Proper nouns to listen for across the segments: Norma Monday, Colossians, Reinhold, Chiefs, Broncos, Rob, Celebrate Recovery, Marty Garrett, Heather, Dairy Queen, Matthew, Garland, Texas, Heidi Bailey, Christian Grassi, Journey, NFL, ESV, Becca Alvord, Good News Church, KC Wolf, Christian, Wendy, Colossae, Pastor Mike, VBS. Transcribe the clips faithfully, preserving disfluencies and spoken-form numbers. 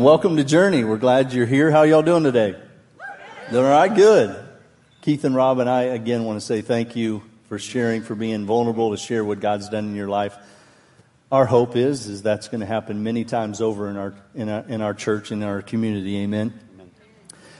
Welcome to Journey. We're glad you're here. How y'all doing today? Doing all right? Good. Keith and Rob and I, again, want to say thank you for sharing, for being vulnerable to share what God's done in your life. Our hope is, is that's going to happen many times over in our, in our, in our church, in our community. Amen. Amen.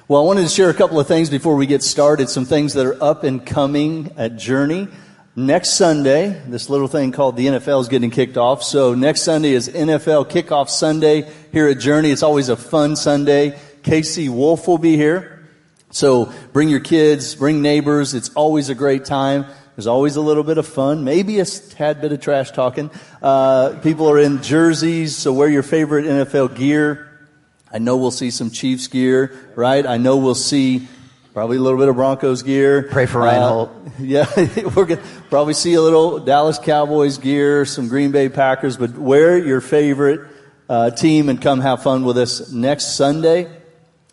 Well, I wanted to share a couple of things before we get started, some things that are up and coming at Journey. Next Sunday, this little thing called the N F L is getting kicked off. So next Sunday is N F L Kickoff Sunday here at Journey. It's always a fun Sunday. K C Wolf will be here. So bring your kids, bring neighbors. It's always a great time. There's always a little bit of fun, maybe a tad bit of trash talking. Uh, people are in jerseys, so wear your favorite N F L gear. I know we'll see some Chiefs gear, right? I know we'll see... probably a little bit of Broncos gear. Pray for Reinhold. Uh, yeah, we're going to probably see a little Dallas Cowboys gear, some Green Bay Packers, but wear your favorite uh, team and come have fun with us next Sunday.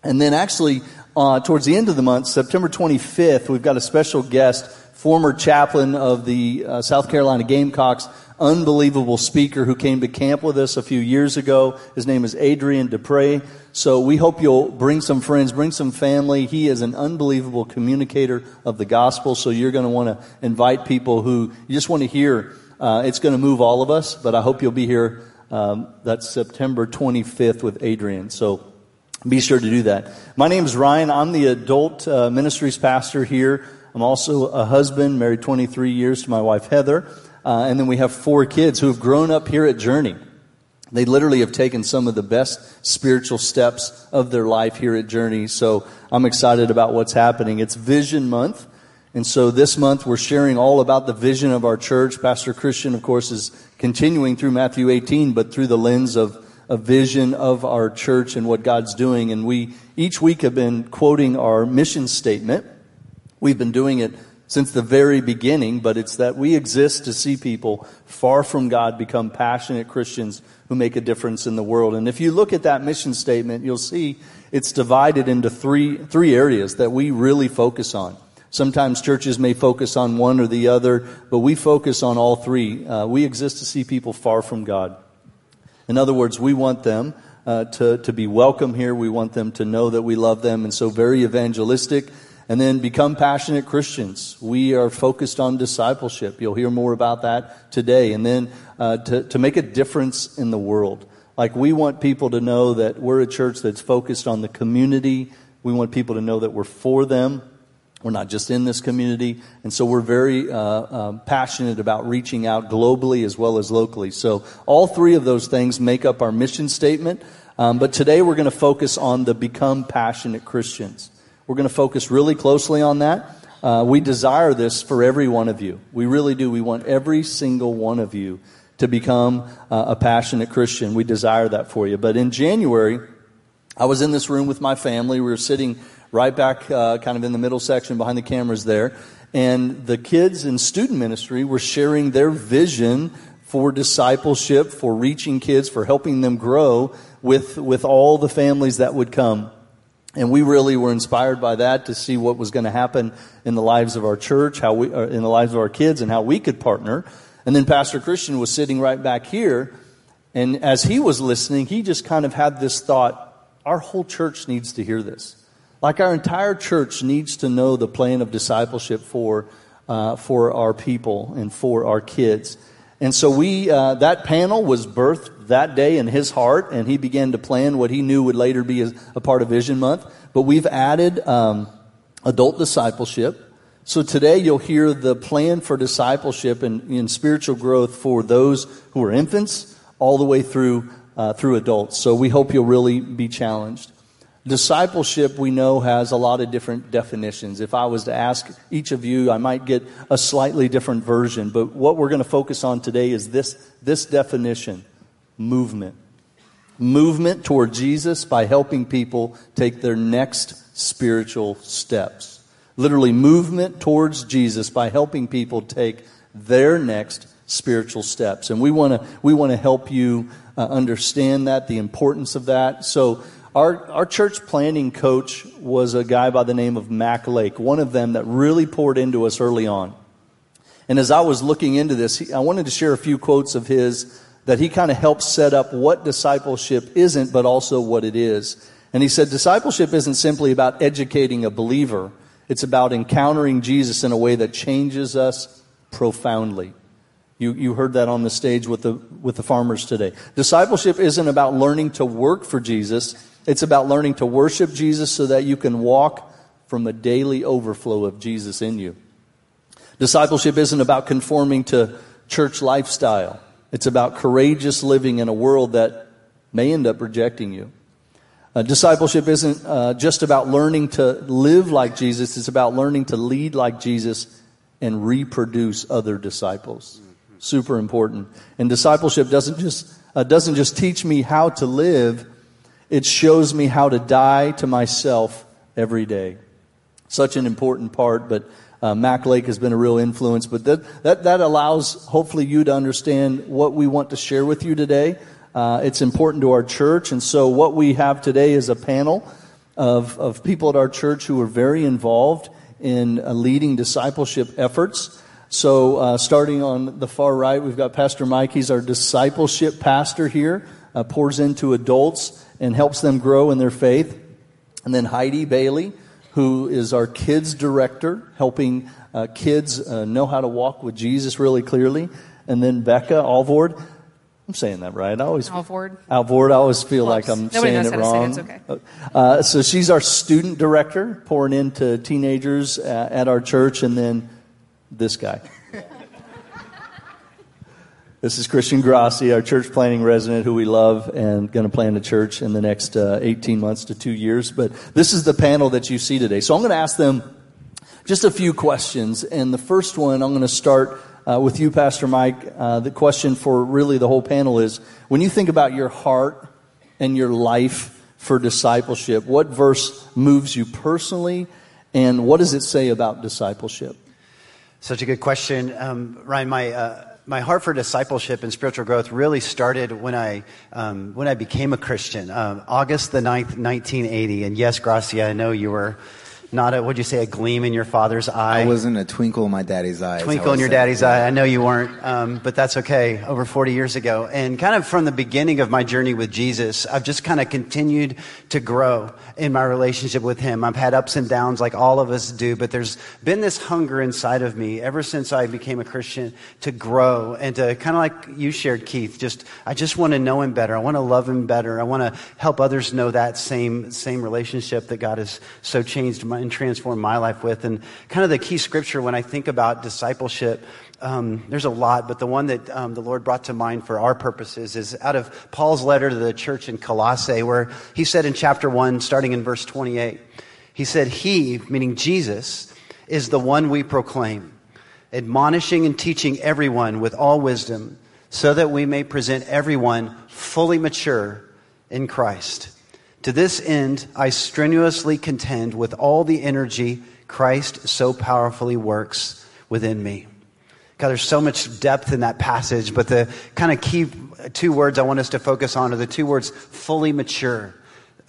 And then actually, uh, towards the end of the month, September twenty-fifth, we've got a special guest, former chaplain of the uh, South Carolina Gamecocks, unbelievable speaker who came to camp with us a few years ago. His name is Adrian Dupre. So we hope you'll bring some friends, bring some family. He is an unbelievable communicator of the gospel. So you're going to want to invite people who you just want to hear. Uh, it's going to move all of us, but I hope you'll be here. Um, that's September twenty-fifth with Adrian. So be sure to do that. My name is Ryan. I'm the adult uh, ministries pastor here. I'm also a husband, married twenty-three years to my wife, Heather. Uh, and then we have four kids who have grown up here at Journey. They literally have taken some of the best spiritual steps of their life here at Journey. So I'm excited about what's happening. It's Vision Month. And so this month we're sharing all about the vision of our church. Pastor Christian, of course, is continuing through Matthew eighteen, but through the lens of a vision of our church and what God's doing. And we each week have been quoting our mission statement. We've been doing it since the very beginning, but it's that we exist to see people far from God become passionate Christians who make a difference in the world. And if you look at that mission statement, you'll see it's divided into three three areas that we really focus on. Sometimes churches may focus on one or the other, but we focus on all three. Uh, we exist to see people far from God. In other words, we want them uh, to, to be welcome here. We want them to know that we love them, and so very evangelistic. And then become passionate Christians. We are focused on discipleship. You'll hear more about that today. And then uh, to, to make a difference in the world. Like, we want people to know that we're a church that's focused on the community. We want people to know that we're for them. We're not just in this community. And so we're very uh, um, passionate about reaching out globally as well as locally. So all three of those things make up our mission statement. Um, but today we're going to focus on the become passionate Christians. We're going to focus really closely on that. Uh, we desire this for every one of you. We really do. We want every single one of you to become uh, a passionate Christian. We desire that for you. But in January, I was in this room with my family. We were sitting right back uh, kind of in the middle section behind the cameras there. And the kids in student ministry were sharing their vision for discipleship, for reaching kids, for helping them grow with, with all the families that would come. And we really were inspired by that to see what was going to happen in the lives of our church, how we, in the lives of our kids, and how we could partner. And then Pastor Christian was sitting right back here, and as he was listening, he just kind of had this thought: our whole church needs to hear this. Like, our entire church needs to know the plan of discipleship for uh, for our people and for our kids. And so we uh, that panel was birthed that day in his heart, and he began to plan what he knew would later be a, a part of Vision Month. But we've added um, adult discipleship. So today you'll hear the plan for discipleship and, and spiritual growth for those who are infants all the way through uh, through adults. So we hope you'll really be challenged. Discipleship, we know, has a lot of different definitions. If I was to ask each of you, I might get a slightly different version. But what we're going to focus on today is this this definition: movement. Movement toward Jesus by helping people take their next spiritual steps. Literally, movement towards Jesus by helping people take their next spiritual steps. And we want to we want to help you uh, understand that, the importance of that. So our our church planning coach was a guy by the name of Mac Lake, one of them that really poured into us early on. And as I was looking into this, he, I wanted to share a few quotes of his that he kind of helps set up what discipleship isn't, but also what it is. And he said discipleship isn't simply about educating a believer. It's about encountering Jesus in a way that changes us profoundly. You, you heard that on the stage with the, with the farmers today. Discipleship isn't about learning to work for Jesus. It's about learning to worship Jesus so that you can walk from a daily overflow of Jesus in you. Discipleship isn't about conforming to church lifestyle. It's about courageous living in a world that may end up rejecting you. Uh, discipleship isn't uh, just about learning to live like Jesus. It's about learning to lead like Jesus and reproduce other disciples. Super important. And discipleship doesn't just uh, doesn't just teach me how to live. It shows me how to die to myself every day. Such an important part, but uh, Mac Lake has been a real influence. But that, that, that allows, hopefully, you to understand what we want to share with you today. Uh, it's important to our church, and so what we have today is a panel of, of people at our church who are very involved in uh, leading discipleship efforts. So uh, starting on the far right, we've got Pastor Mike. He's our discipleship pastor here, uh, pours into adults and helps them grow in their faith. And then Heidi Bailey, who is our kids director, helping uh, kids uh, know how to walk with Jesus really clearly. And then Becca Alvord. I'm saying that right. I always Alvord. Alvord. I always feel Close. like I'm Nobody saying knows it how wrong. To say it. It's okay. Uh, so she's our student director, pouring into teenagers uh, at our church. And then this guy. This is Christian Grassi, our church planning resident who we love and going to plant a church in the next uh, eighteen months to two years. But this is the panel that you see today. So I'm going to ask them just a few questions. And the first one, I'm going to start uh, with you, Pastor Mike. Uh, the question for really the whole panel is, when you think about your heart and your life for discipleship, what verse moves you personally? And what does it say about discipleship? Such a good question. Um, Ryan, my... Uh My heart for discipleship and spiritual growth really started when I um, when I became a Christian, um, August the ninth, nineteen eighty. And yes, Gracia, I know you were not a, what'd you say, a gleam in your father's eye? I wasn't a twinkle in my daddy's eye. Twinkle in your daddy's eye. I know you weren't, um, but that's okay. Over forty years ago. And kind of from the beginning of my journey with Jesus, I've just kind of continued to grow in my relationship with him. I've had ups and downs like all of us do, but there's been this hunger inside of me ever since I became a Christian to grow and to kind of like you shared, Keith, just, I just want to know him better. I want to love him better. I want to help others know that same, same relationship that God has so changed my and transform my life with. And kind of the key scripture when I think about discipleship, um, there's a lot, but the one that um, the Lord brought to mind for our purposes is out of Paul's letter to the church in Colossae, where he said in chapter one, starting in verse twenty-eight, he said, he, meaning Jesus, is the one we proclaim, admonishing and teaching everyone with all wisdom, so that we may present everyone fully mature in Christ. To this end, I strenuously contend with all the energy Christ so powerfully works within me. God, there's so much depth in that passage, but the kind of key two words I want us to focus on are the two words fully mature.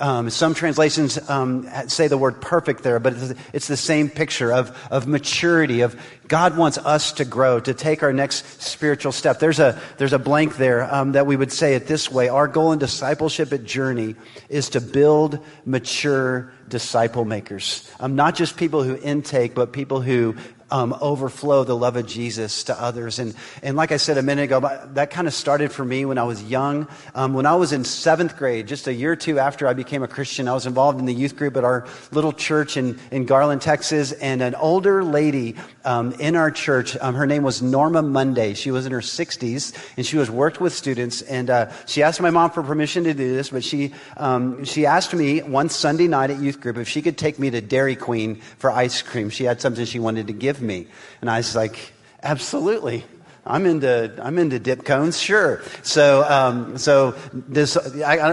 Um, some translations um, say the word perfect there, but it's the same picture of, of maturity, of God wants us to grow, to take our next spiritual step. There's a there's a blank there um, that we would say it this way. Our goal in discipleship at Journey is to build mature disciple makers. Um, not just people who intake, but people who um, overflow the love of Jesus to others. And and like I said a minute ago, that kind of started for me when I was young. Um, when I was in seventh grade, just a year or two after I became a Christian, I was involved in the youth group at our little church in, in Garland, Texas. And an older lady um, in our church, um, her name was Norma Monday. She was in her sixties, and she was worked with students. And uh, she asked my mom for permission to do this, but she um, she asked me one Sunday night at youth group if she could take me to Dairy Queen for ice cream. She had something she wanted to give me, and I was like, absolutely. I'm into I'm into dip cones, sure. So um, so this I, I,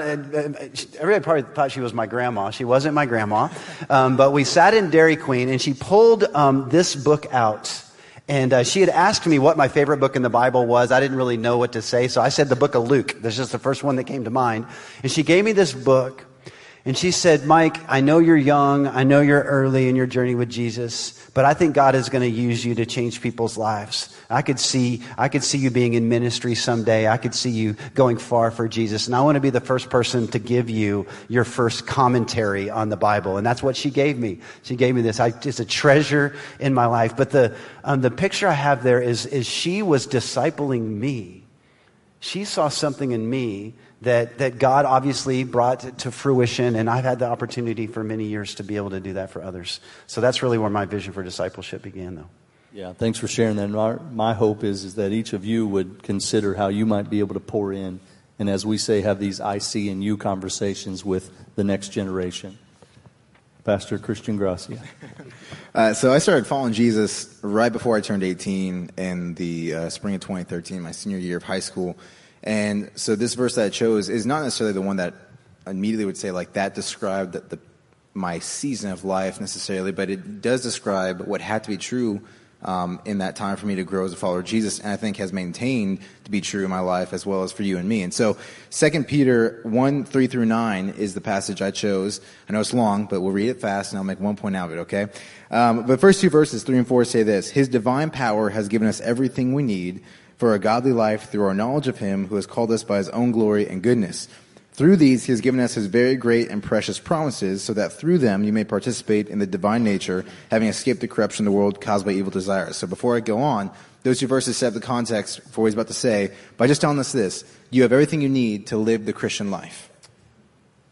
everybody probably thought she was my grandma. She wasn't my grandma, um, but we sat in Dairy Queen, and she pulled um, this book out, and uh, she had asked me what my favorite book in the Bible was. I didn't really know what to say, so I said the book of Luke. That's just the first one that came to mind, and she gave me this book, And she said, Mike, I know you're young. I know you're early in your journey with Jesus, but I think God is going to use you to change people's lives. I could see, I could see you being in ministry someday. I could see you going far for Jesus. And I want to be the first person to give you your first commentary on the Bible. And that's what she gave me. She gave me this. I, it's a treasure in my life. But the, um, the picture I have there is, is she was discipling me. She saw something in me that that God obviously brought to fruition, and I've had the opportunity for many years to be able to do that for others. So that's really where my vision for discipleship began, though. Yeah, thanks for sharing that. My, my hope is, is that each of you would consider how you might be able to pour in, and as we say, have these I see and you conversations with the next generation. Pastor Christian Grassi. Uh, so I started following Jesus right before I turned eighteen in the uh, spring of twenty thirteen, my senior year of high school. And so this verse that I chose is not necessarily the one that immediately would say, like, that described the, the, my season of life necessarily, but it does describe what had to be true um, in that time for me to grow as a follower of Jesus, and I think has maintained to be true in my life as well as for you and me. And so Second Peter one, three through nine is the passage I chose. I know it's long, but we'll read it fast, and I'll make one point out of it, okay? Um, the first two verses, three and four, say this: His divine power has given us everything we need for a godly life through our knowledge of him who has called us by his own glory and goodness. Through these, he has given us his very great and precious promises, so that through them you may participate in the divine nature, having escaped the corruption of the world caused by evil desires. So before I go on, those two verses set the context for what he's about to say by just telling us this: you have everything you need to live the Christian life.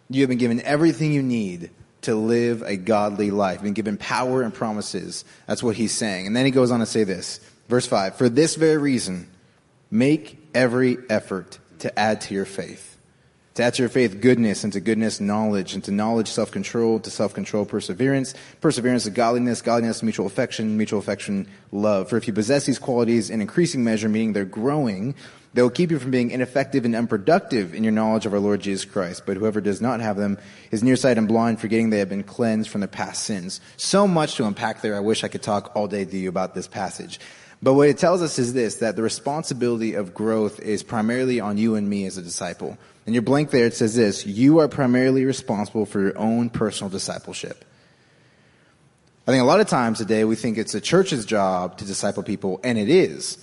You have been given everything you need to live a godly life. You've been given power and promises. That's what he's saying. And then he goes on to say this, verse five, for this very reason, make every effort to add to your faith. To add to your faith goodness, and to goodness knowledge, and to knowledge self-control, to self-control perseverance, perseverance to godliness, godliness mutual affection, mutual affection love. For if you possess these qualities in increasing measure, meaning they're growing, they will keep you from being ineffective and unproductive in your knowledge of our Lord Jesus Christ. But whoever does not have them is nearsighted and blind, forgetting they have been cleansed from their past sins. So much to unpack there. I wish I could talk all day to you about this passage. But what it tells us is this, that the responsibility of growth is primarily on you and me as a disciple. And your blank there, it says this: you are primarily responsible for your own personal discipleship. I think a lot of times today we think it's a church's job to disciple people, and it is.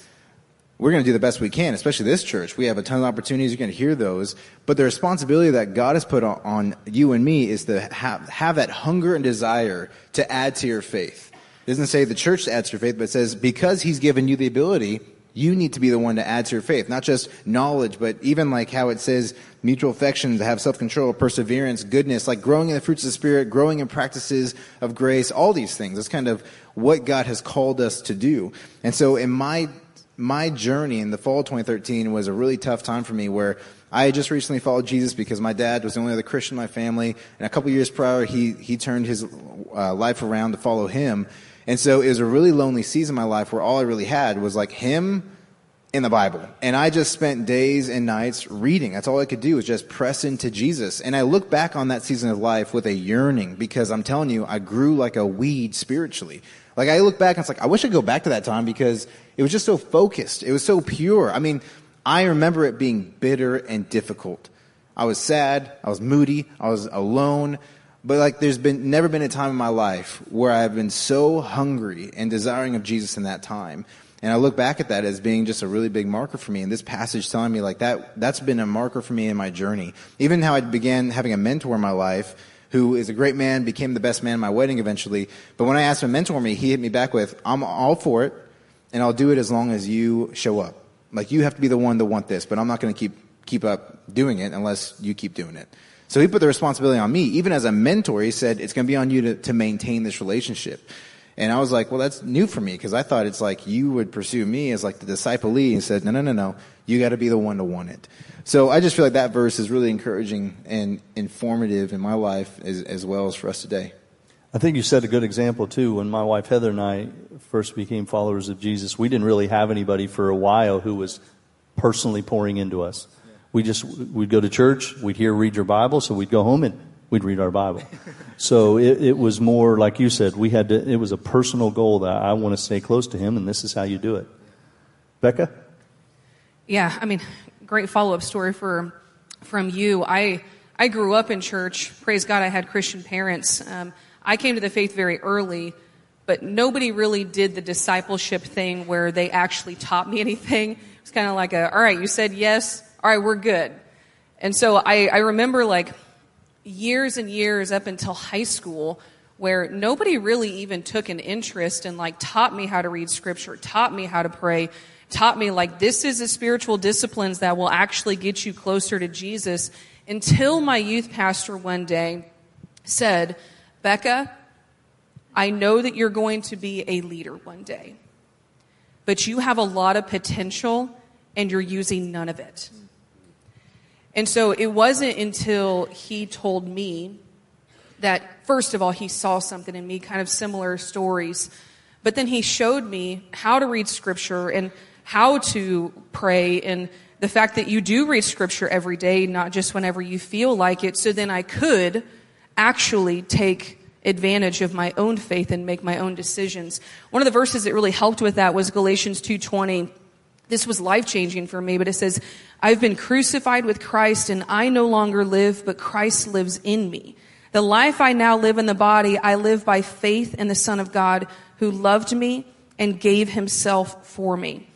We're going to do the best we can, especially this church. We have a ton of opportunities. You're going to hear those. But the responsibility that God has put on, on you and me is to have, have that hunger and desire to add to your faith. It doesn't say the church adds to your faith, but it says because he's given you the ability, you need to be the one to add to your faith. Not just knowledge, but even like how it says mutual affection, to have self-control, perseverance, goodness, like growing in the fruits of the Spirit, growing in practices of grace, all these things. That's kind of what God has called us to do. And so in my my journey in the fall of twenty thirteen was a really tough time for me, where I had just recently followed Jesus because my dad was the only other Christian in my family. And a couple years prior, he, he turned his uh, life around to follow him. And so it was a really lonely season in my life where all I really had was like him in the Bible. And I just spent days and nights reading. That's all I could do, was just press into Jesus. And I look back on that season of life with a yearning, because I'm telling you, I grew like a weed spiritually. Like I look back and it's like, I wish I'd go back to that time, because it was just so focused. It was so pure. I mean, I remember it being bitter and difficult. I was sad. I was moody. I was alone. But like there's been never been a time in my life where I've been so hungry and desiring of Jesus in that time. And I look back at that as being just a really big marker for me. And this passage telling me like that, that's been a marker for me in my journey. Even how I began having a mentor in my life who is a great man, became the best man at my wedding eventually. But when I asked him to mentor me, he hit me back with, I'm all for it, and I'll do it as long as you show up. Like you have to be the one to want this, but I'm not going to keep keep up doing it unless you keep doing it. So he put the responsibility on me. Even as a mentor, he said, it's going to be on you to, to maintain this relationship. And I was like, well, that's new for me, because I thought it's like you would pursue me as like the disciplee. He said, no, no, no, no. You got to be the one to want it. So I just feel like that verse is really encouraging and informative in my life as, as well as for us today. I think you set a good example, too. When my wife Heather and I first became followers of Jesus, we didn't really have anybody for a while who was personally pouring into us. We just, we'd go to church, we'd hear, read your Bible, so we'd go home and we'd read our Bible. So it, it was more, like you said, we had to, it was a personal goal that I want to stay close to him, and this is how you do it. Becca? Yeah, I mean, great follow-up story for, from you. I, I grew up in church. Praise God, I had Christian parents. Um, I came to the faith very early, but nobody really did the discipleship thing where they actually taught me anything. It's kind of like a, all right, you said yes. All right, we're good. And so I, I remember like years and years up until high school where nobody really even took an interest and like taught me how to read scripture, taught me how to pray, taught me like this is the spiritual disciplines that will actually get you closer to Jesus until my youth pastor one day said, Becca, I know that you're going to be a leader one day, but you have a lot of potential and you're using none of it. And so it wasn't until he told me that, first of all, he saw something in me, kind of similar stories. But then he showed me how to read scripture and how to pray and the fact that you do read scripture every day, not just whenever you feel like it. So then I could actually take advantage of my own faith and make my own decisions. One of the verses that really helped with that was Galatians two twenty. This was life-changing for me, but it says, I've been crucified with Christ and I no longer live, but Christ lives in me. The life I now live in the body, I live by faith in the Son of God who loved me and gave himself for me.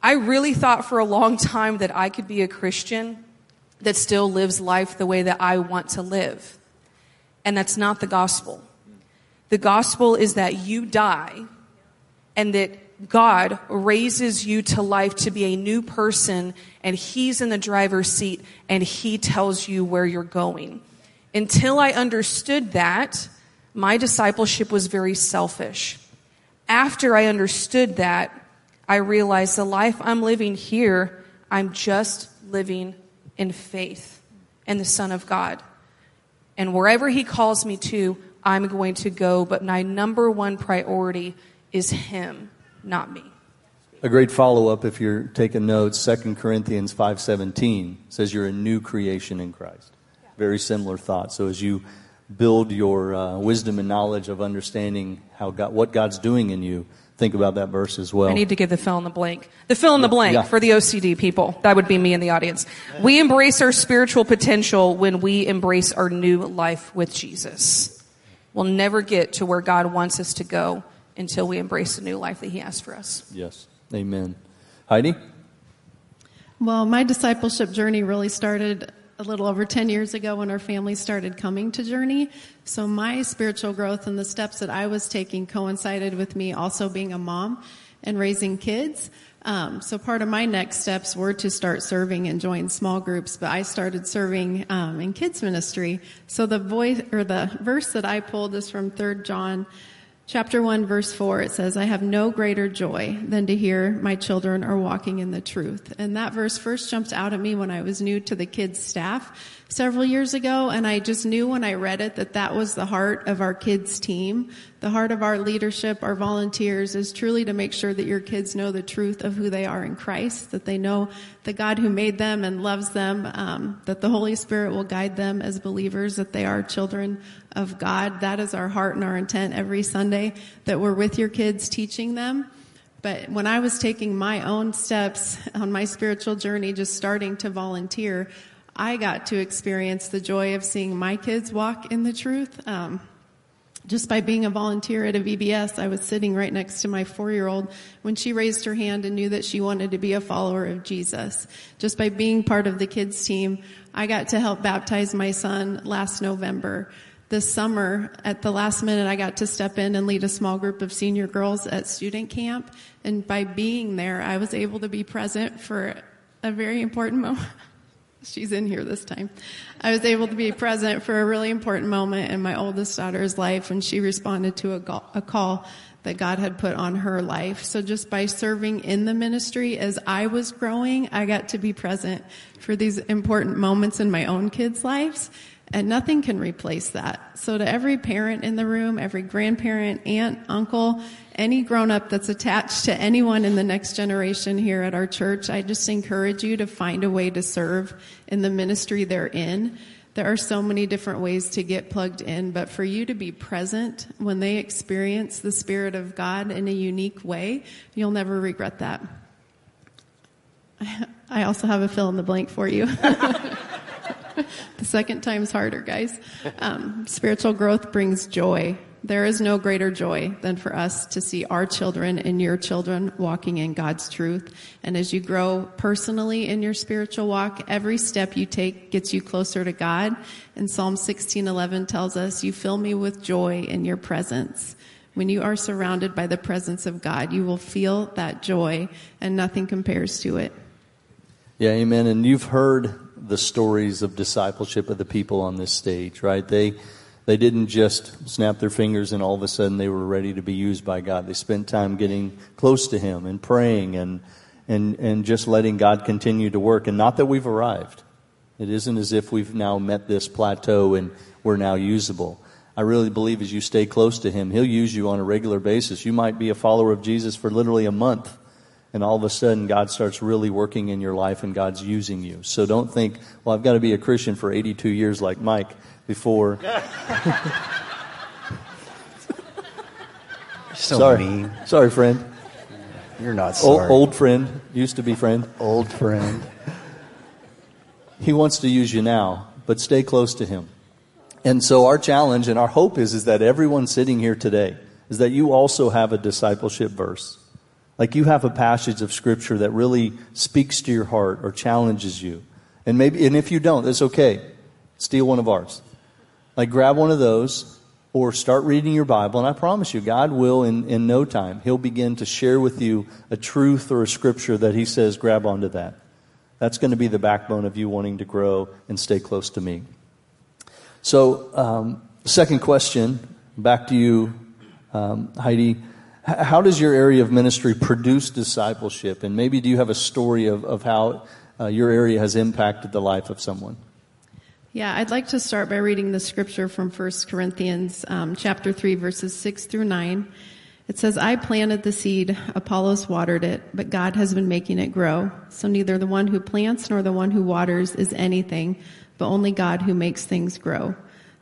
I really thought for a long time that I could be a Christian that still lives life the way that I want to live. And that's not the gospel. The gospel is that you die and that God raises you to life to be a new person, and he's in the driver's seat and he tells you where you're going. Until I understood that, my discipleship was very selfish. After I understood that, I realized the life I'm living here, I'm just living in faith in the Son of God. And wherever he calls me to, I'm going to go. But my number one priority is him, not me. A great follow-up if you're taking notes, Second Corinthians five seventeen says you're a new creation in Christ. Very similar thought. So as you build your uh, wisdom and knowledge of understanding how God, what God's doing in you, think about that verse as well. I need to give the fill in the blank. The fill in the blank yeah. for the O C D people. That would be me in the audience. We embrace our spiritual potential when we embrace our new life with Jesus. We'll never get to where God wants us to go until we embrace the new life that he has for us. Yes. Amen. Heidi? Well, my discipleship journey really started a little over ten years ago when our family started coming to Journey. So my spiritual growth and the steps that I was taking coincided with me also being a mom and raising kids. Um, so part of my next steps were to start serving and join small groups, but I started serving um, in kids ministry. So the voice or the verse that I pulled is from Third John Chapter one, verse four, it says, I have no greater joy than to hear my children are walking in the truth. And that verse first jumped out at me when I was new to the kids' staff several years ago. And I just knew when I read it that that was the heart of our kids' team. The heart of our leadership, our volunteers, is truly to make sure that your kids know the truth of who they are in Christ, that they know the God who made them and loves them, um, that the Holy Spirit will guide them as believers, that they are children of God. That is our heart and our intent every Sunday, that we're with your kids teaching them. But when I was taking my own steps on my spiritual journey, just starting to volunteer, I got to experience the joy of seeing my kids walk in the truth. Um, just by being a volunteer at a V B S, I was sitting right next to my four-year-old when she raised her hand and knew that she wanted to be a follower of Jesus. Just by being part of the kids' team, I got to help baptize my son last November. This summer, at the last minute, I got to step in and lead a small group of senior girls at student camp. And by being there, I was able to be present for a very important moment. She's in here this time. I was able to be present for a really important moment in my oldest daughter's life when she responded to a, go- a call that God had put on her life. So just by serving in the ministry as I was growing, I got to be present for these important moments in my own kids' lives. And nothing can replace that. So to every parent in the room, every grandparent, aunt, uncle, any grown-up that's attached to anyone in the next generation here at our church, I just encourage you to find a way to serve in the ministry they're in. There are so many different ways to get plugged in, but for you to be present when they experience the Spirit of God in a unique way, you'll never regret that. I also have a fill in the blank for you. The second time's harder, guys. Um, spiritual growth brings joy. There is no greater joy than for us to see our children and your children walking in God's truth. And as you grow personally in your spiritual walk, every step you take gets you closer to God. And Psalm sixteen eleven tells us, "You fill me with joy in your presence." When you are surrounded by the presence of God, you will feel that joy, and nothing compares to it. Yeah, amen. And you've heard the stories of discipleship of the people on this stage, right? They... They didn't just snap their fingers and all of a sudden they were ready to be used by God. They spent time getting close to Him and praying and and and just letting God continue to work. And not that we've arrived. It isn't as if we've now met this plateau and we're now usable. I really believe as you stay close to Him, He'll use you on a regular basis. You might be a follower of Jesus for literally a month, and all of a sudden God starts really working in your life and God's using you. So don't think, well, I've got to be a Christian for eighty-two years like Mike before. So sorry. Mean. Sorry, friend. You're not sorry. O- old friend. Used to be friend. Old friend. He wants to use you now, but stay close to Him. And so our challenge and our hope is, is that everyone sitting here today is that you also have a discipleship verse. Like you have a passage of Scripture that really speaks to your heart or challenges you. And maybe, and if you don't, that's okay. Steal one of ours. Like grab one of those or start reading your Bible. And I promise you, God will in, in no time. He'll begin to share with you a truth or a Scripture that He says, grab onto that. That's going to be the backbone of you wanting to grow and stay close to me. So, um, second question, back to you, um, Heidi. How does your area of ministry produce discipleship? And maybe do you have a story of, of how uh, your area has impacted the life of someone? Yeah, I'd like to start by reading the scripture from First Corinthians um, chapter three, verses six through nine. It says, "I planted the seed, Apollos watered it, but God has been making it grow. So neither the one who plants nor the one who waters is anything, but only God who makes things grow.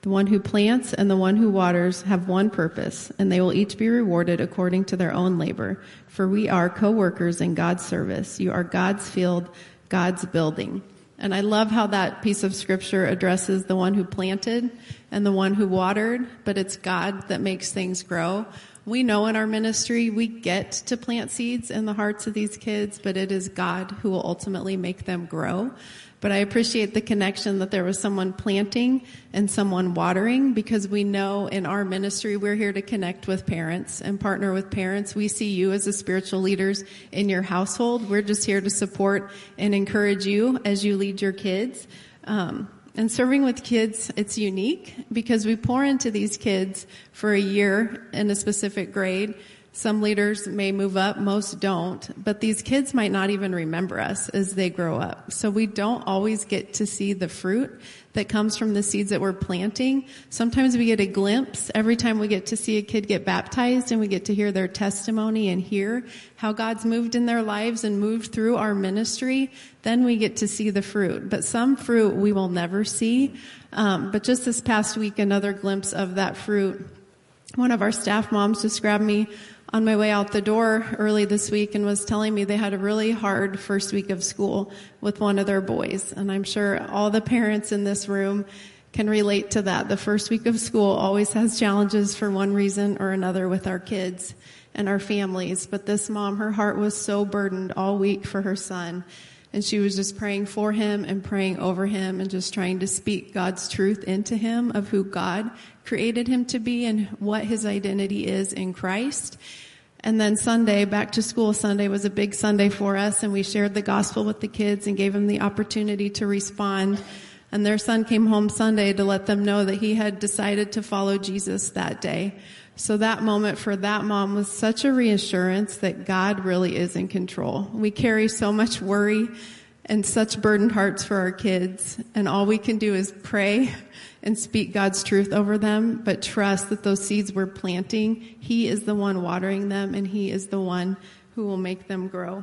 The one who plants and the one who waters have one purpose, and they will each be rewarded according to their own labor. For we are co-workers in God's service. You are God's field, God's building." And I love how that piece of scripture addresses the one who planted and the one who watered, but it's God that makes things grow. We know in our ministry we get to plant seeds in the hearts of these kids, but it is God who will ultimately make them grow. But I appreciate the connection that there was someone planting and someone watering, because we know in our ministry we're here to connect with parents and partner with parents. We see you as the spiritual leaders in your household. We're just here to support and encourage you as you lead your kids. Um, and serving with kids, it's unique because we pour into these kids for a year in a specific grade. Some leaders may move up, most don't, but these kids might not even remember us as they grow up. So we don't always get to see the fruit that comes from the seeds that we're planting. Sometimes we get a glimpse every time we get to see a kid get baptized, and we get to hear their testimony and hear how God's moved in their lives and moved through our ministry. Then we get to see the fruit. But some fruit we will never see. Um, but just this past week, another glimpse of that fruit. One of our staff moms just grabbed me on my way out the door early this week and was telling me they had a really hard first week of school with one of their boys. And I'm sure all the parents in this room can relate to that. The first week of school always has challenges for one reason or another with our kids and our families. But this mom, her heart was so burdened all week for her son. And she was just praying for him and praying over him and just trying to speak God's truth into him of who God created him to be and what his identity is in Christ. And then Sunday, back to school Sunday, was a big Sunday for us, and we shared the gospel with the kids and gave them the opportunity to respond. And their son came home Sunday to let them know that he had decided to follow Jesus that day. So that moment for that mom was such a reassurance that God really is in control. We carry so much worry and such burdened hearts for our kids, and all we can do is pray and speak God's truth over them, but trust that those seeds we're planting, He is the one watering them, and He is the one who will make them grow.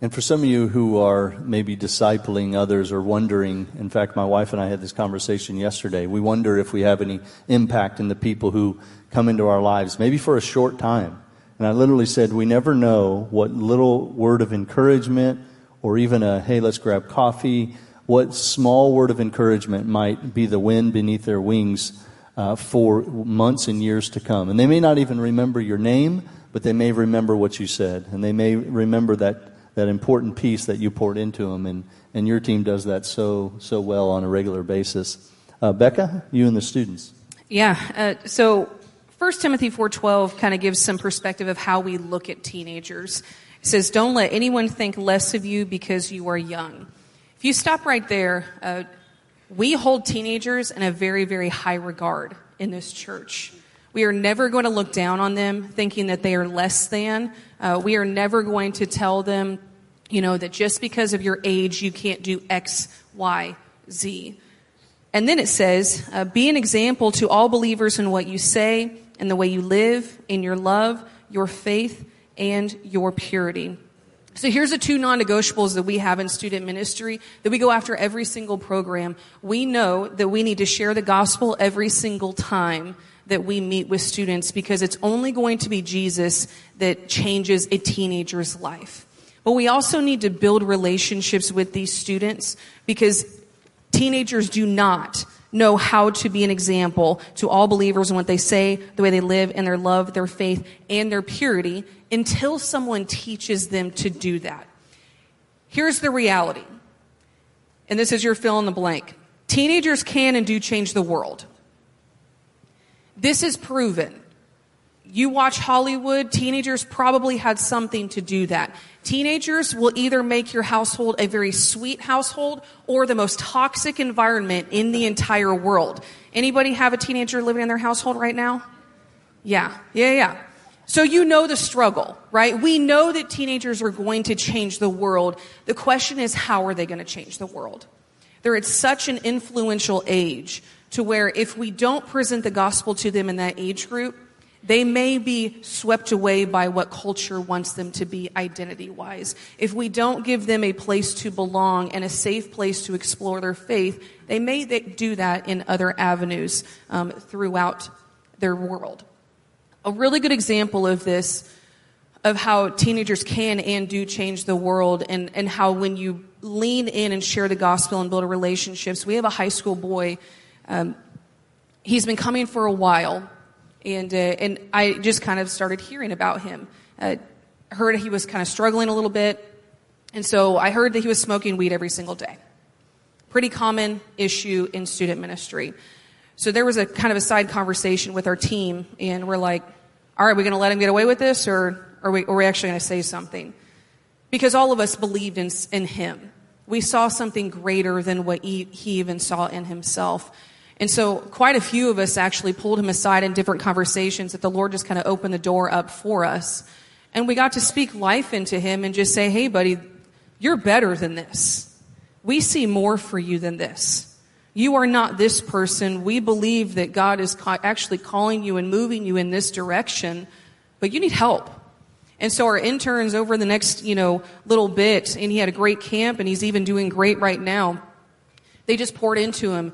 And for some of you who are maybe discipling others or wondering, in fact, my wife and I had this conversation yesterday. We wonder if we have any impact in the people who come into our lives, maybe for a short time. And I literally said, we never know what little word of encouragement or even a, hey, let's grab coffee what small word of encouragement might be the wind beneath their wings uh, for months and years to come. And they may not even remember your name, but they may remember what you said. And they may remember that that important piece that you poured into them. And, and your team does that so, so well on a regular basis. Uh, Becca, you and the students. Yeah, uh, so First Timothy four twelve kind of gives some perspective of how we look at teenagers. It says, don't let anyone think less of you because you are young. If you stop right there, uh, we hold teenagers in a very, very high regard in this church. We are never going to look down on them thinking that they are less than. Uh, we are never going to tell them, you know, that just because of your age, you can't do X, Y, Z. And then it says, uh, be an example to all believers in what you say and the way you live, in your love, your faith, and your purity. So here's the two non-negotiables that we have in student ministry that we go after every single program. We know that we need to share the gospel every single time that we meet with students, because it's only going to be Jesus that changes a teenager's life. But we also need to build relationships with these students, because teenagers do not know how to be an example to all believers in what they say, the way they live, and their love, their faith, and their purity until someone teaches them to do that. Here's the reality, and this is your fill in the blank. Teenagers can and do change the world. This is proven. You watch Hollywood, teenagers probably had something to do that. Teenagers will either make your household a very sweet household or the most toxic environment in the entire world. Anybody have a teenager living in their household right now? Yeah, yeah, yeah. So you know the struggle, right? We know that teenagers are going to change the world. The question is, how are they going to change the world? They're at such an influential age to where if we don't present the gospel to them in that age group, they may be swept away by what culture wants them to be identity-wise. If we don't give them a place to belong and a safe place to explore their faith, they may do that in other avenues um, throughout their world. A really good example of this, of how teenagers can and do change the world, and, and how when you lean in and share the gospel and build relationships, we have a high school boy. Um, he's been coming for a while, and uh, and I just kind of started hearing about him. Uh, heard he was kind of struggling a little bit, and so I heard that he was smoking weed every single day. Pretty common issue in student ministry. So there was a kind of a side conversation with our team, and we're like, all right, we're going to let him get away with this, or are we, are we actually going to say something? Because all of us believed in, in him. We saw something greater than what he, he even saw in himself. And so quite a few of us actually pulled him aside in different conversations that the Lord just kind of opened the door up for us. And we got to speak life into him and just say, hey, buddy, you're better than this. We see more for you than this. You are not this person. We believe that God is ca- actually calling you and moving you in this direction, but you need help. And so our interns over the next, you know, little bit, and he had a great camp, and he's even doing great right now. They just poured into him,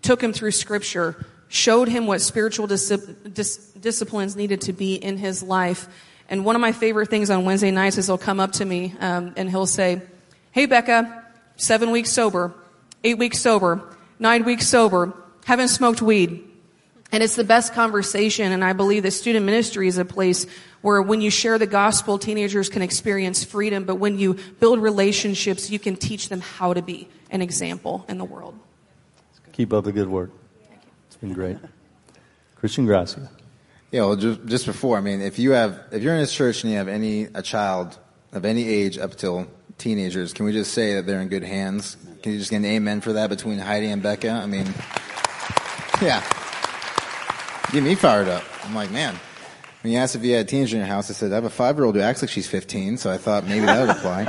took him through scripture, showed him what spiritual dis- dis- disciplines needed to be in his life. And one of my favorite things on Wednesday nights is he'll come up to me um, and he'll say, hey, Becca, seven weeks sober, eight weeks sober, nine weeks sober, haven't smoked weed. And it's the best conversation, and I believe that student ministry is a place where when you share the gospel, teenagers can experience freedom, but when you build relationships, you can teach them how to be an example in the world. Keep up the good work. Thank you. It's been great. Christian Grassi. Yeah, well, just, just before, I mean, if, you have, if you're in this church and you have any a child of any age up till teenagers, can we just say that they're in good hands? Can you just get an amen for that between Heidi and Becca? I mean, yeah. Get me fired up. I'm like, man. When you asked if you had a teenager in your house, I said, I have a five-year-old who acts like she's fifteen, so I thought maybe that would apply.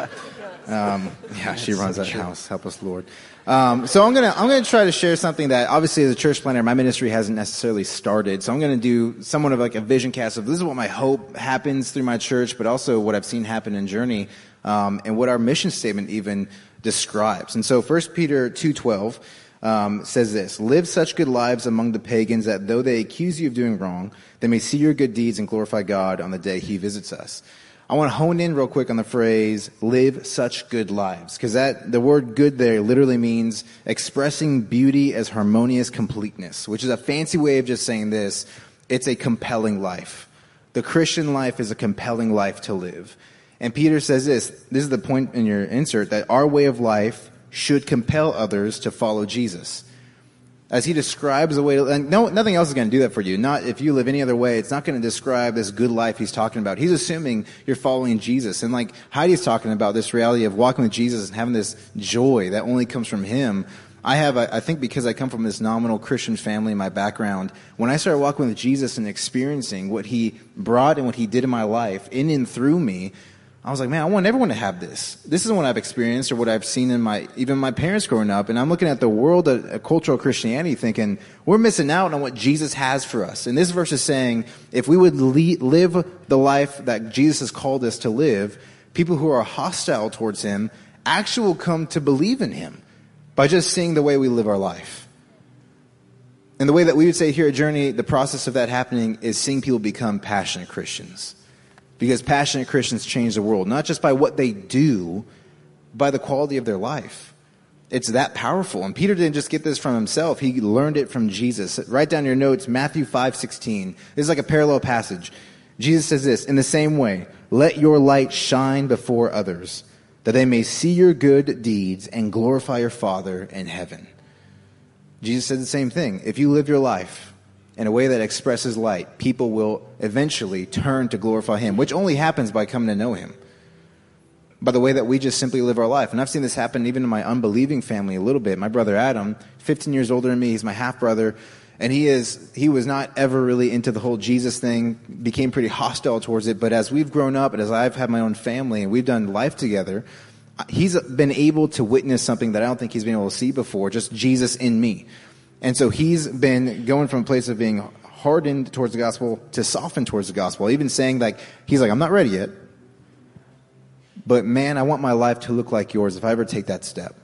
Um, yeah, she runs that house. Help us, Lord. Um, so I'm going to I'm gonna try to share something that, obviously, as a church planner, my ministry hasn't necessarily started. So I'm going to do somewhat of like a vision cast of this is what my hope happens through my church, but also what I've seen happen in Journey, um, and what our mission statement even describes. And so First Peter two twelve Um, says this, live such good lives among the pagans that though they accuse you of doing wrong, they may see your good deeds and glorify God on the day he visits us. I want to hone in real quick on the phrase, live such good lives, because that the word good there literally means expressing beauty as harmonious completeness, which is a fancy way of just saying this, it's a compelling life. The Christian life is a compelling life to live. And Peter says this, this is the point in your insert, that our way of life should compel others to follow Jesus. As he describes the way, and no, nothing else is going to do that for you. Not if you live any other way, it's not going to describe this good life he's talking about. He's assuming you're following Jesus. And like Heidi's talking about this reality of walking with Jesus and having this joy that only comes from him. I have, I think because I come from this nominal Christian family in my background, when I started walking with Jesus and experiencing what he brought and what he did in my life, in and through me, I was like, man, I want everyone to have this. This is what I've experienced or what I've seen in my, even my parents growing up. And I'm looking at the world of, of cultural Christianity thinking, we're missing out on what Jesus has for us. And this verse is saying, if we would le- live the life that Jesus has called us to live, people who are hostile towards him actually will come to believe in him by just seeing the way we live our life. And the way that we would say here at Journey, the process of that happening is seeing people become passionate Christians. Because passionate Christians change the world, not just by what they do, by the quality of their life. It's that powerful. And Peter didn't just get this from himself. He learned it from Jesus. Write down your notes, Matthew five sixteen. This is like a parallel passage. Jesus says this, in the same way, let your light shine before others, that they may see your good deeds and glorify your Father in heaven. Jesus said the same thing. If you live your life in a way that expresses light, people will eventually turn to glorify him, which only happens by coming to know him, by the way that we just simply live our life. And I've seen this happen even in my unbelieving family a little bit. My brother Adam, fifteen years older than me, he's my half-brother, and he is he was not ever really into the whole Jesus thing, became pretty hostile towards it. But as we've grown up and as I've had my own family and we've done life together, he's been able to witness something that I don't think he's been able to see before, just Jesus in me. And so he's been going from a place of being hardened towards the gospel to softened towards the gospel, even saying, like, he's like, I'm not ready yet, but man, I want my life to look like yours if I ever take that step.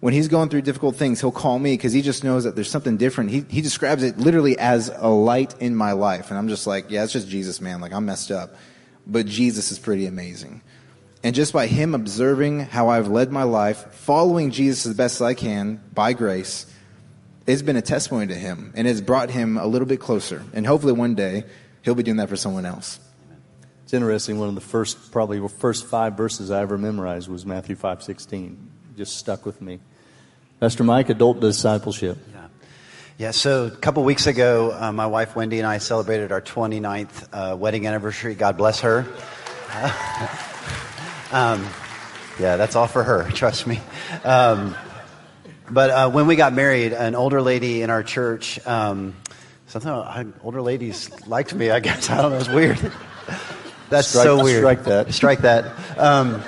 When he's going through difficult things, he'll call me because he just knows that there's something different. He he describes it literally as a light in my life. And I'm just like, yeah, it's just Jesus, man. Like, I'm messed up, but Jesus is pretty amazing. And just by him observing how I've led my life, following Jesus as best as I can by grace, it's been a testimony to him, and it's brought him a little bit closer. And hopefully one day, he'll be doing that for someone else. It's interesting. One of the first, probably first five verses I ever memorized was Matthew five sixteen. Just stuck with me. Pastor Mike, adult discipleship. Yeah. Yeah, so a couple weeks ago, uh, my wife Wendy and I celebrated our twenty-ninth uh, wedding anniversary. God bless her. Uh, um, yeah, that's all for her. Trust me. Um But uh, when we got married, an older lady in our church, um, something uh, older ladies liked me, I guess. I don't know. It's weird. That's strike, so weird. Strike that. Strike that. Um,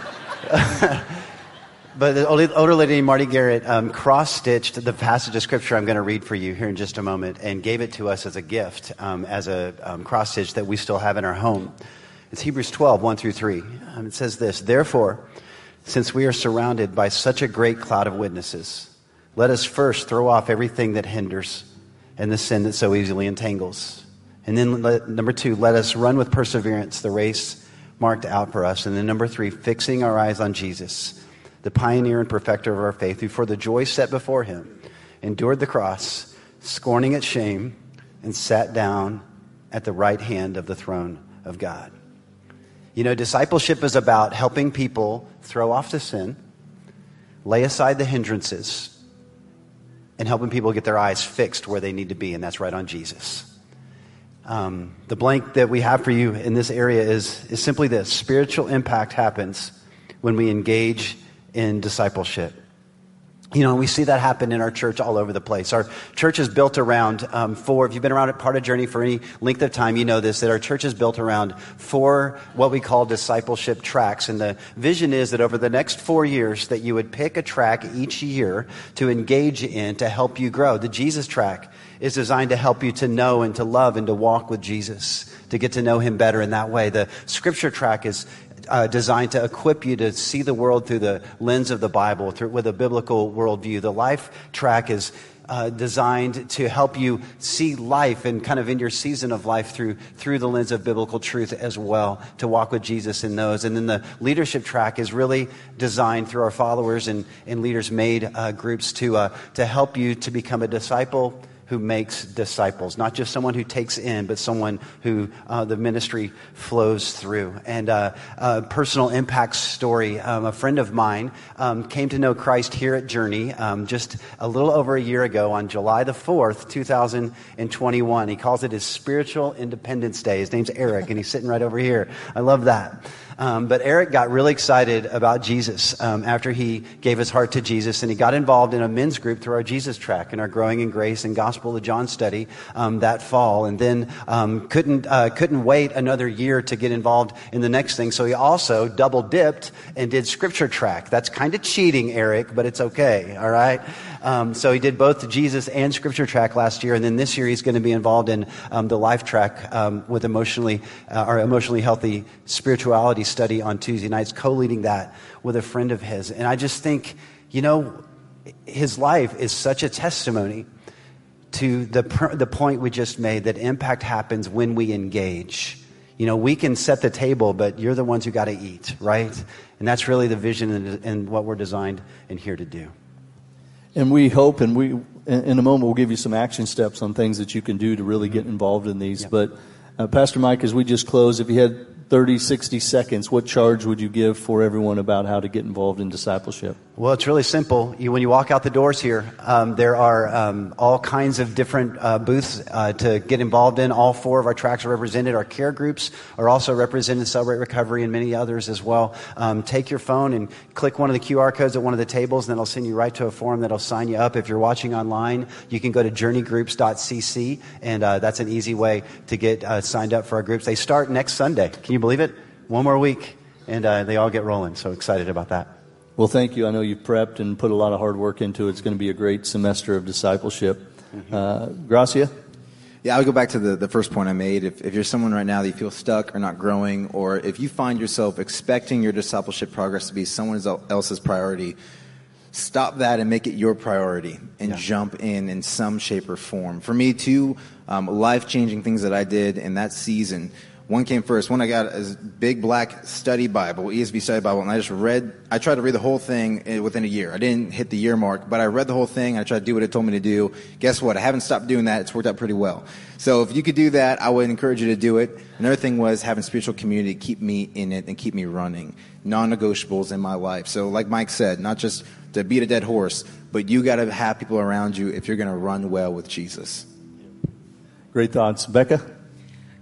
but the older lady, Marty Garrett, um, cross-stitched the passage of Scripture I'm going to read for you here in just a moment and gave it to us as a gift, um, as a um, cross-stitch that we still have in our home. It's Hebrews twelve, one through three. Um, it says this, therefore, since we are surrounded by such a great cloud of witnesses, let us first throw off everything that hinders and the sin that so easily entangles. And then let, number two, let us run with perseverance the race marked out for us. And then number three, fixing our eyes on Jesus, the pioneer and perfecter of our faith, who for the joy set before him endured the cross, scorning its shame, and sat down at the right hand of the throne of God. You know, discipleship is about helping people throw off the sin, lay aside the hindrances, and helping people get their eyes fixed where they need to be, and that's right on Jesus. Um, the blank that we have for you in this area is, is simply this. Spiritual impact happens when we engage in discipleship. You know, we see that happen in our church all over the place. Our church is built around um, four, if you've been around at part of Journey for any length of time, you know this, that our church is built around four what we call discipleship tracks. And the vision is that over the next four years that you would pick a track each year to engage in to help you grow. The Jesus track is designed to help you to know and to love and to walk with Jesus, to get to know him better in that way. The Scripture track is Uh, designed to equip you to see the world through the lens of the Bible, through with a biblical worldview. The life track is Uh, designed to help you see life and kind of in your season of life through through the lens of biblical truth as well, to walk with Jesus in those. And then the leadership track is really designed through our followers and, and leaders made uh, groups to uh, to help you to become a disciple who makes disciples, not just someone who takes in, but someone who uh, the ministry flows through. And uh, a personal impact story, um, a friend of mine um, came to know Christ here at Journey um, just a little over a year ago on July the fourth, two thousand twenty-one. He calls it his spiritual independence day. His name's Eric, and he's sitting right over here. I love that. Um, but Eric got really excited about Jesus um, after he gave his heart to Jesus, and he got involved in a men's group through our Jesus track and our Growing in Grace and Gospel of John study um, that fall, and then um, couldn't uh, couldn't wait another year to get involved in the next thing. So he also double dipped and did scripture track. That's kind of cheating, Eric, but it's okay. All right. Um, so he did both the Jesus and scripture track last year, and then this year he's going to be involved in um, the life track um, with emotionally uh, or emotionally healthy spirituality study on Tuesday nights, co-leading that with a friend of his. And I just think, you know, his life is such a testimony to the the point we just made, that impact happens when we engage. You know, we can set the table, but you're the ones who got to eat, right? And that's really the vision and, and what we're designed and here to do. And we hope, and we in a moment we'll give you some action steps on things that you can do to really get involved in these. Yeah. But uh, Pastor Mike, as we just close, if you had thirty, sixty seconds, what charge would you give for everyone about how to get involved in discipleship? Well, it's really simple. You, when you walk out the doors here, um, there are um, all kinds of different uh, booths uh, to get involved in. All four of our tracks are represented. Our care groups are also represented, Celebrate Recovery and many others as well. Um, take your phone and click one of the Q R codes at one of the tables, and that'll send you right to a form that'll sign you up. If you're watching online, you can go to journey groups dot c c, and uh, that's an easy way to get uh, signed up for our groups. They start next Sunday. Can you believe it? One more week, and uh, they all get rolling. So excited about that. Well, thank you. I know you've prepped and put a lot of hard work into it. It's going to be a great semester of discipleship. Mm-hmm. Uh, Gracia? Yeah, I would go back to the, the first point I made. If, if you're someone right now that you feel stuck or not growing, or if you find yourself expecting your discipleship progress to be someone else's priority, stop that and make it your priority and yeah. jump in in some shape or form. For me, two um, life-changing things that I did in that season. One came first. One I got is big black study Bible, E S V study Bible, and I just read. I tried to read the whole thing within a year. I didn't hit the year mark, but I read the whole thing. I tried to do what it told me to do. Guess what? I haven't stopped doing that. It's worked out pretty well. So if you could do that, I would encourage you to do it. Another thing was having spiritual community keep me in it and keep me running. Non-negotiables in my life. So like Mike said, not just to beat a dead horse, but you got to have people around you if you're going to run well with Jesus. Great thoughts. Becca?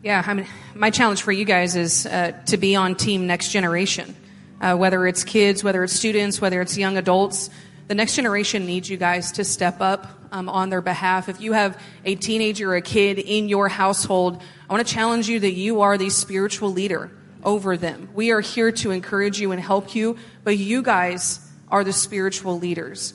Yeah, I mean, my challenge for you guys is uh, to be on Team Next Generation, uh, whether it's kids, whether it's students, whether it's young adults. The next generation needs you guys to step up um, on their behalf. If you have a teenager or a kid in your household, I want to challenge you that you are the spiritual leader over them. We are here to encourage you and help you, but you guys are the spiritual leaders.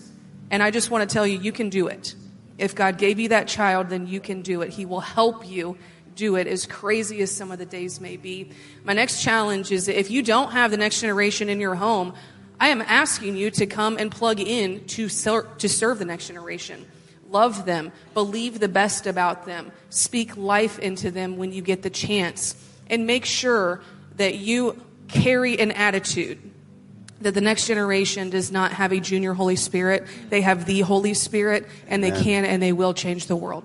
And I just want to tell you, you can do it. If God gave you that child, then you can do it. He will help you do it, as crazy as some of the days may be. My next challenge is that if you don't have the next generation in your home, I am asking you to come and plug in to ser- to serve the next generation. Love them, believe the best about them, speak life into them when you get the chance, and make sure that you carry an attitude that the next generation does not have a junior Holy Spirit. They have the Holy Spirit, and Amen. They can and they will change the world.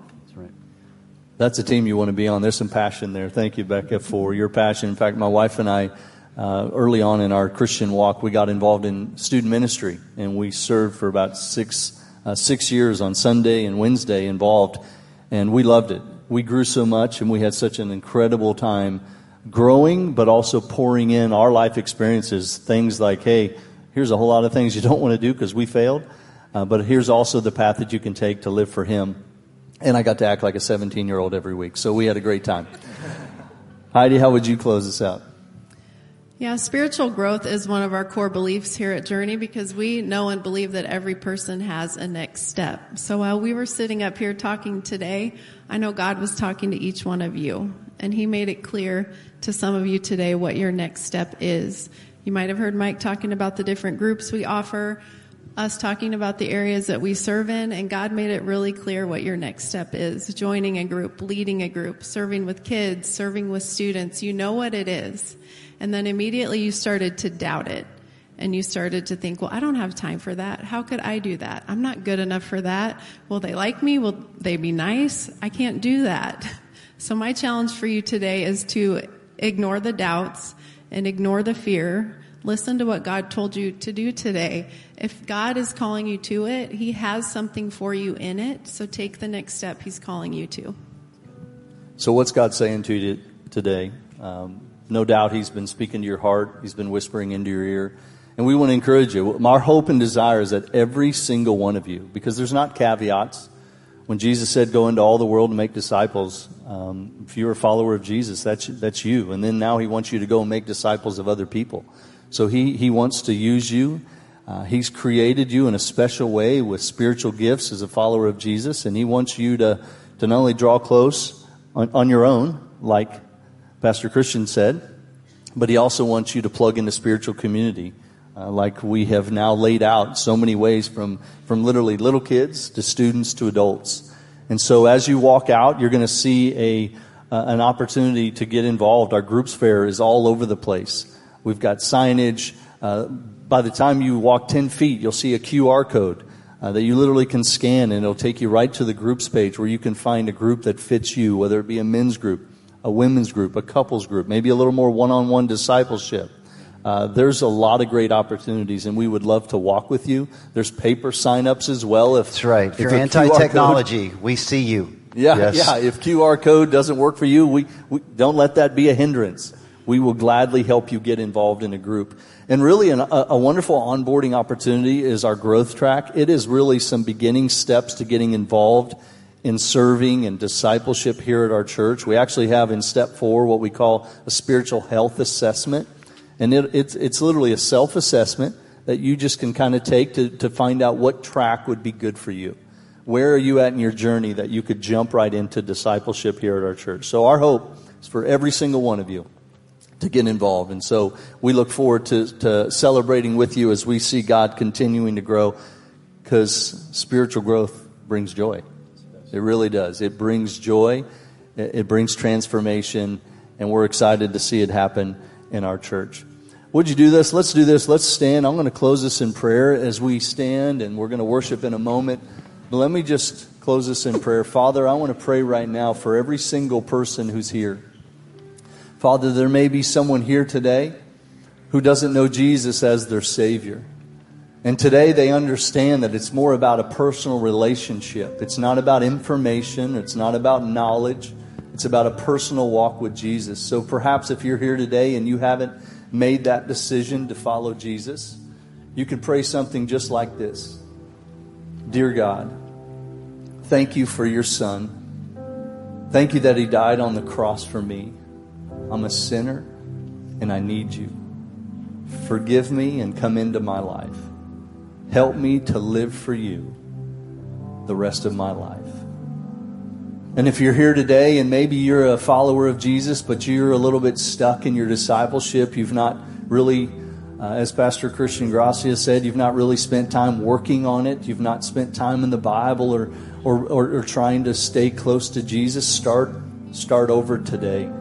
That's a team you want to be on. There's some passion there. Thank you, Becca, for your passion. In fact, my wife and I, uh, early on in our Christian walk, we got involved in student ministry, and we served for about six uh, six years on Sunday and Wednesday involved, and we loved it. We grew so much, and we had such an incredible time growing, but also pouring in our life experiences, things like, hey, here's a whole lot of things you don't want to do because we failed, uh, but here's also the path that you can take to live for Him. And I got to act like a seventeen-year-old every week, so we had a great time. Heidi, how would you close this out? Yeah, spiritual growth is one of our core beliefs here at Journey because we know and believe that every person has a next step. So while we were sitting up here talking today, I know God was talking to each one of you, and He made it clear to some of you today what your next step is. You might have heard Mike talking about the different groups we offer. us talking about the areas that we serve in, and God made it really clear what your next step is: joining a group, leading a group, serving with kids, serving with students. You know what it is. And then immediately you started to doubt it, and you started to think, well, I don't have time for that. How could I do that? I'm not good enough for that. Will they like me? Will they be nice? I can't do that. So my challenge for you today is to ignore the doubts and ignore the fear. Listen to what God told you to do today. If God is calling you to it, He has something for you in it. So take the next step He's calling you to. So what's God saying to you today? Um, no doubt He's been speaking to your heart. He's been whispering into your ear. And we want to encourage you. Our hope and desire is that every single one of you, because there's not caveats. When Jesus said, go into all the world and make disciples, um, if you're a follower of Jesus, that's, that's you. And then now He wants you to go and make disciples of other people. So he, he wants to use you. Uh, he's created you in a special way with spiritual gifts as a follower of Jesus. And He wants you to, to not only draw close on, on your own, like Pastor Christian said, but He also wants you to plug into spiritual community. Uh, like we have now laid out so many ways from, from literally little kids to students to adults. And so as you walk out, you're going to see a, uh, an opportunity to get involved. Our groups fair is all over the place. We've got signage. Uh, by the time you walk ten feet, you'll see a Q R code uh, that you literally can scan, and it'll take you right to the groups page where you can find a group that fits you, whether it be a men's group, a women's group, a couples group, maybe a little more one-on-one discipleship. Uh, there's a lot of great opportunities, and we would love to walk with you. There's paper sign-ups as well. If, That's right. If, if you're anti-technology, code, we see you. Yeah, yes. yeah. If Q R code doesn't work for you, we, we don't let that be a hindrance. We will gladly help you get involved in a group. And really an, a, a wonderful onboarding opportunity is our growth track. It is really some beginning steps to getting involved in serving and discipleship here at our church. We actually have in step four what we call a spiritual health assessment. And it, it's, it's literally a self-assessment that you just can kind of take to, to find out what track would be good for you. Where are you at in your journey that you could jump right into discipleship here at our church? So our hope is for every single one of you to get involved. And so we look forward to, to celebrating with you as we see God continuing to grow, because spiritual growth brings joy. It really does. It brings joy. It brings transformation. And we're excited to see it happen in our church. Would you do this? Let's do this. Let's stand. I'm going to close this in prayer as we stand, and we're going to worship in a moment. But let me just close this in prayer. Father, I want to pray right now for every single person who's here. Father, there may be someone here today who doesn't know Jesus as their Savior. And today they understand that it's more about a personal relationship. It's not about information. It's not about knowledge. It's about a personal walk with Jesus. So perhaps if you're here today and you haven't made that decision to follow Jesus, you could pray something just like this. Dear God, thank you for your Son. Thank you that He died on the cross for me. I'm a sinner and I need you. Forgive me and come into my life. Help me to live for you the rest of my life. And if you're here today and maybe you're a follower of Jesus, but you're a little bit stuck in your discipleship, you've not really, uh, as Pastor Christian Grassi said, you've not really spent time working on it. You've not spent time in the Bible or, or, or, or trying to stay close to Jesus. Start, start over today.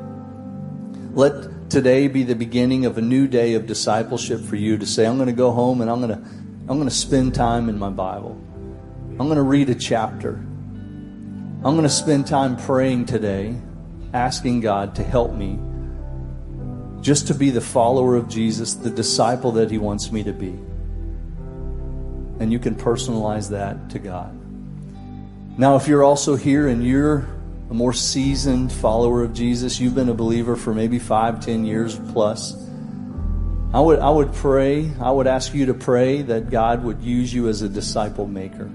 Let today be the beginning of a new day of discipleship for you to say, I'm going to go home and I'm going to, I'm going to spend time in my Bible. I'm going to read a chapter. I'm going to spend time praying today, asking God to help me just to be the follower of Jesus, the disciple that He wants me to be. And you can personalize that to God. Now, if you're also here and you're a more seasoned follower of Jesus, you've been a believer for maybe five, ten years plus, I would, I would pray, I would ask you to pray that God would use you as a disciple maker.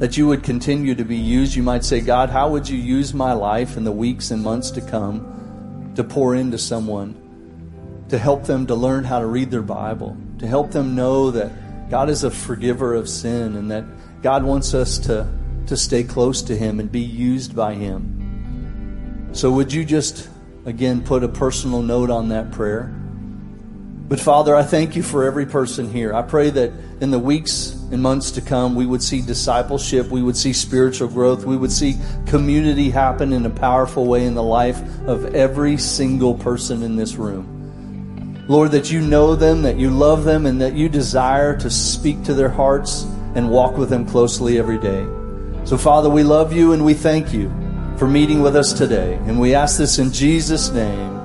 That you would continue to be used. You might say, God, how would you use my life in the weeks and months to come to pour into someone, to help them to learn how to read their Bible, to help them know that God is a forgiver of sin and that God wants us to to stay close to Him and be used by Him. So would you just, again, put a personal note on that prayer? But Father, I thank you for every person here. I pray that in the weeks and months to come, we would see discipleship, we would see spiritual growth, we would see community happen in a powerful way in the life of every single person in this room. Lord, that you know them, that you love them, and that you desire to speak to their hearts and walk with them closely every day. So, Father, we love you and we thank you for meeting with us today. And we ask this in Jesus' name.